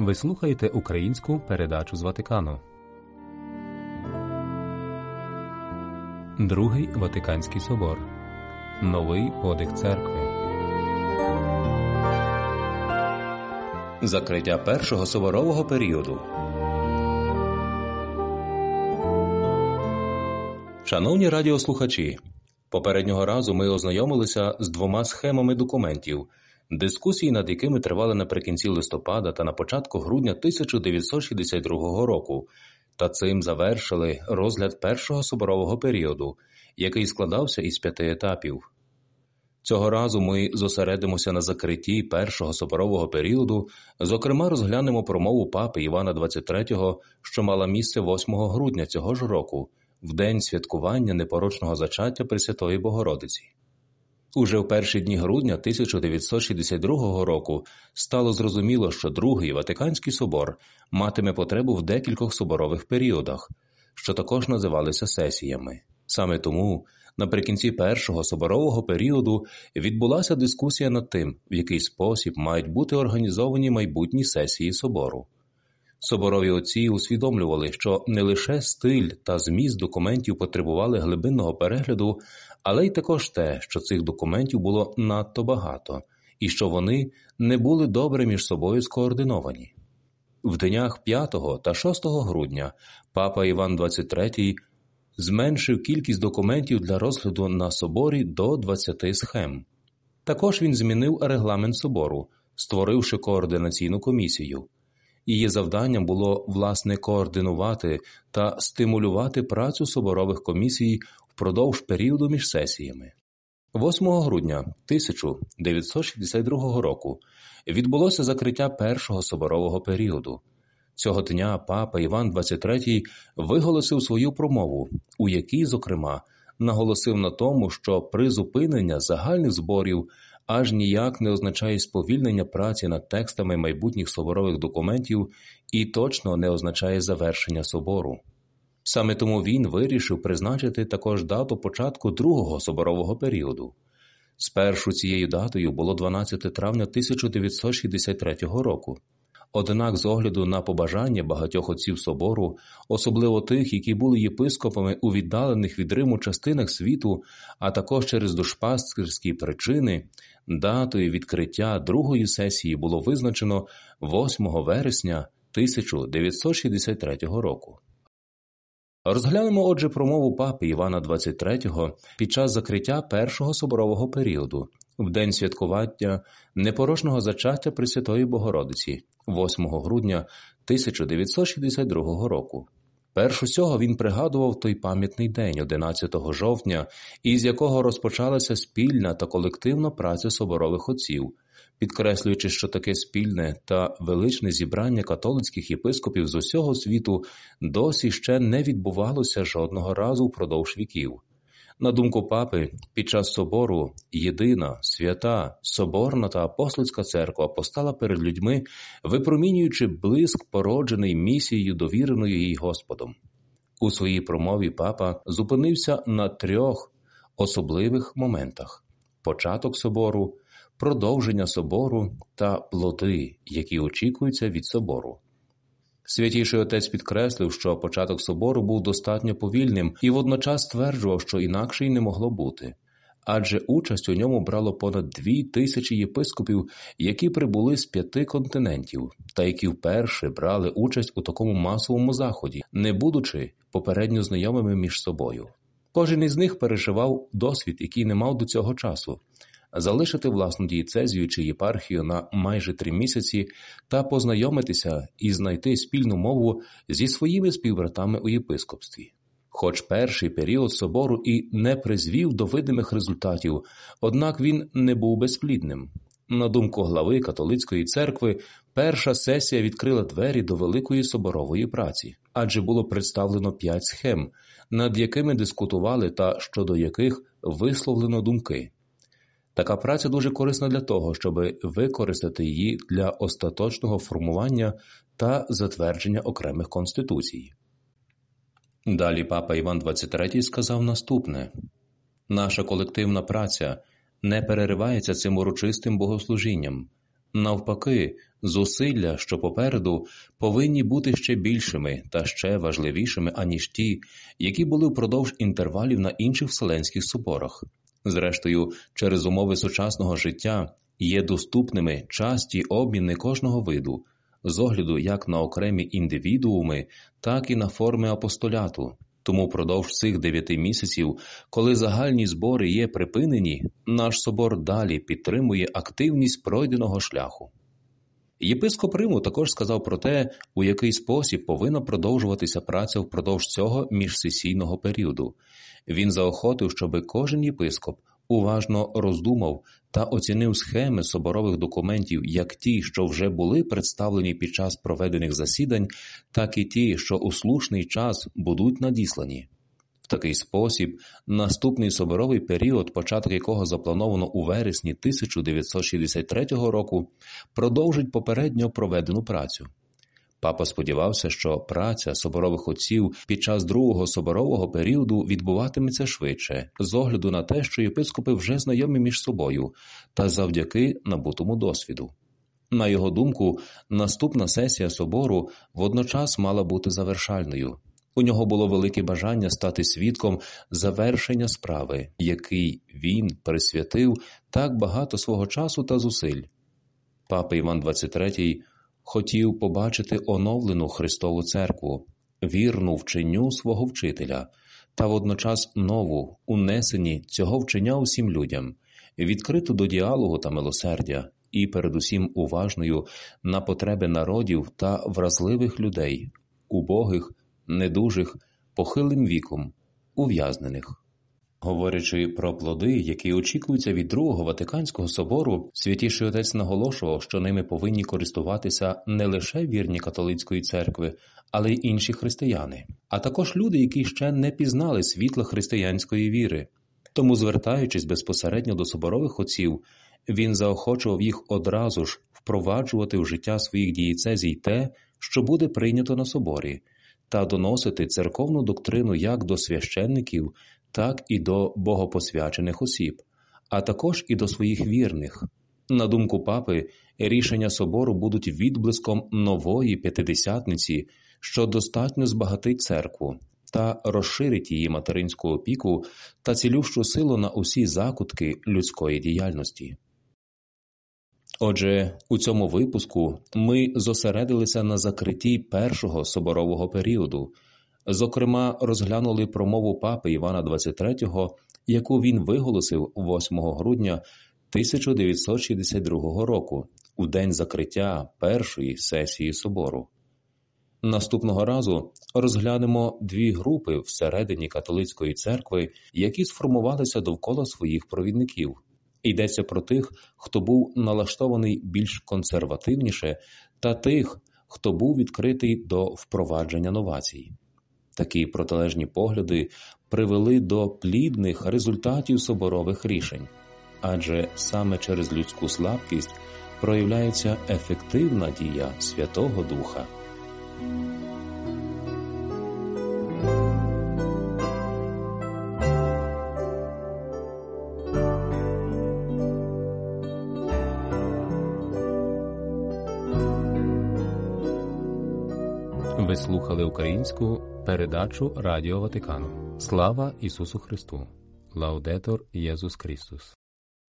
Ви слухаєте українську передачу з Ватикану. Другий Ватиканський собор. Новий подих церкви. Закриття першого соборового періоду. Шановні радіослухачі, попереднього разу ми ознайомилися з двома схемами документів, дискусії над якими тривали наприкінці листопада та на початку грудня 1962 року, та цим завершили розгляд першого соборового періоду, який складався із 5 етапів. Цього разу ми зосередимося на закритті першого соборового періоду, зокрема розглянемо промову папи Івана XXIII, що мала місце 8 грудня цього ж року, в день святкування непорочного зачаття Пресвятої Богородиці. Уже в перші дні грудня 1962 року стало зрозуміло, що Другий Ватиканський собор матиме потребу в декількох соборових періодах, що також називалися сесіями. Саме тому наприкінці першого соборового періоду відбулася дискусія над тим, в який спосіб мають бути організовані майбутні сесії собору. Соборові отці усвідомлювали, що не лише стиль та зміст документів потребували глибинного перегляду, але й також те, що цих документів було надто багато, і що вони не були добре між собою скоординовані. В днях 5 та 6 грудня папа Іван XXIII зменшив кількість документів для розгляду на соборі до 20 схем. Також він змінив регламент собору, створивши координаційну комісію. Її завданням було, власне, координувати та стимулювати працю соборових комісій впродовж періоду між сесіями. 8 грудня 1962 року відбулося закриття першого соборового періоду. Цього дня папа Іван XXIII виголосив свою промову, у якій, зокрема, наголосив на тому, що призупинення загальних зборів аж ніяк не означає сповільнення праці над текстами майбутніх соборових документів і точно не означає завершення собору. Саме тому він вирішив призначити також дату початку другого соборового періоду. Спершу цією датою було 12 травня 1963 року. Однак з огляду на побажання багатьох отців собору, особливо тих, які були єпископами у віддалених від Риму частинах світу, а також через душпастерські причини, датою відкриття другої сесії було визначено 8 вересня 1963 року. Розглянемо, отже, промову папи Івана XXIII під час закриття першого соборового періоду, в день святкування непорочного зачаття Пресвятої Богородиці, 8 грудня 1962 року. Перш усього він пригадував той пам'ятний день, 11 жовтня, із якого розпочалася спільна та колективна праця соборових отців, підкреслюючи, що таке спільне та величне зібрання католицьких єпископів з усього світу досі ще не відбувалося жодного разу впродовж віків. На думку папи, під час собору єдина, свята, соборна та апостольська церква постала перед людьми, випромінюючи блиск, породжений місією, довіреною їй Господом. У своїй промові папа зупинився на 3 особливих моментах – початок собору, продовження собору та плоди, які очікуються від собору. Святіший отець підкреслив, що початок собору був достатньо повільним і водночас стверджував, що інакше й не могло бути, адже участь у ньому брало понад 2000 єпископів, які прибули з 5 континентів, та які вперше брали участь у такому масовому заході, не будучи попередньо знайомими між собою. Кожен із них переживав досвід, який не мав до цього часу. Залишити власну дієцезію чи єпархію на майже 3 місяці та познайомитися і знайти спільну мову зі своїми співбратами у єпископстві. Хоч перший період собору і не призвів до видимих результатів, однак він не був безплідним. На думку глави католицької церкви, перша сесія відкрила двері до великої соборової праці, адже було представлено 5 схем, над якими дискутували та щодо яких висловлено думки. Така праця дуже корисна для того, щоб використати її для остаточного формування та затвердження окремих конституцій. Далі папа Іван XXIII сказав наступне. Наша колективна праця не переривається цим урочистим богослужінням. Навпаки, зусилля, що попереду, повинні бути ще більшими та ще важливішими, аніж ті, які були впродовж інтервалів на інших вселенських соборах. Зрештою, через умови сучасного життя є доступними часті обміни кожного виду, з огляду як на окремі індивідууми, так і на форми апостоляту. Тому впродовж цих 9 місяців, коли загальні збори є припинені, наш собор далі підтримує активність пройденого шляху. Єпископ Риму також сказав про те, у який спосіб повинна продовжуватися праця впродовж цього міжсесійного періоду. Він заохотив, щоби кожен єпископ уважно роздумав та оцінив схеми соборових документів як ті, що вже були представлені під час проведених засідань, так і ті, що у слушний час будуть надіслані. В такий спосіб наступний соборовий період, початок якого заплановано у вересні 1963 року, продовжить попередньо проведену працю. Папа сподівався, що праця соборових отців під час другого соборового періоду відбуватиметься швидше, з огляду на те, що єпископи вже знайомі між собою, та завдяки набутому досвіду. На його думку, наступна сесія собору водночас мала бути завершальною. У нього було велике бажання стати свідком завершення справи, який він присвятив так багато свого часу та зусиль. Папа Іван XXIII хотів побачити оновлену Христову Церкву, вірну вченню свого вчителя, та водночас нову, унесені цього вчення усім людям, відкриту до діалогу та милосердя, і передусім уважною на потреби народів та вразливих людей, убогих, недужих, похилим віком, ув'язнених. Говорячи про плоди, які очікуються від Другого Ватиканського собору, Святіший Отець наголошував, що ними повинні користуватися не лише вірні католицької церкви, але й інші християни, а також люди, які ще не пізнали світла християнської віри. Тому, звертаючись безпосередньо до соборових отців, він заохочував їх одразу ж впроваджувати в життя своїх дієцезій те, що буде прийнято на соборі, та доносити церковну доктрину як до священників, так і до богопосвячених осіб, а також і до своїх вірних. На думку папи, рішення собору будуть відблиском нової п'ятидесятниці, що достатньо збагатить церкву та розширить її материнську опіку та цілющу силу на усі закутки людської діяльності. Отже, у цьому випуску ми зосередилися на закритті першого соборового періоду. Зокрема, розглянули промову папи Івана XXIII, яку він виголосив 8 грудня 1962 року, у день закриття першої сесії собору. Наступного разу розглянемо 2 групи всередині католицької церкви, які сформувалися довкола своїх провідників. Йдеться про тих, хто був налаштований більш консервативніше, та тих, хто був відкритий до впровадження новацій. Такі протилежні погляди привели до плідних результатів соборових рішень, адже саме через людську слабкість проявляється ефективна дія Святого Духа. Ви слухали українську передачу Радіо Ватикану. Слава Ісусу Христу! Лаудетор Єсус Христос!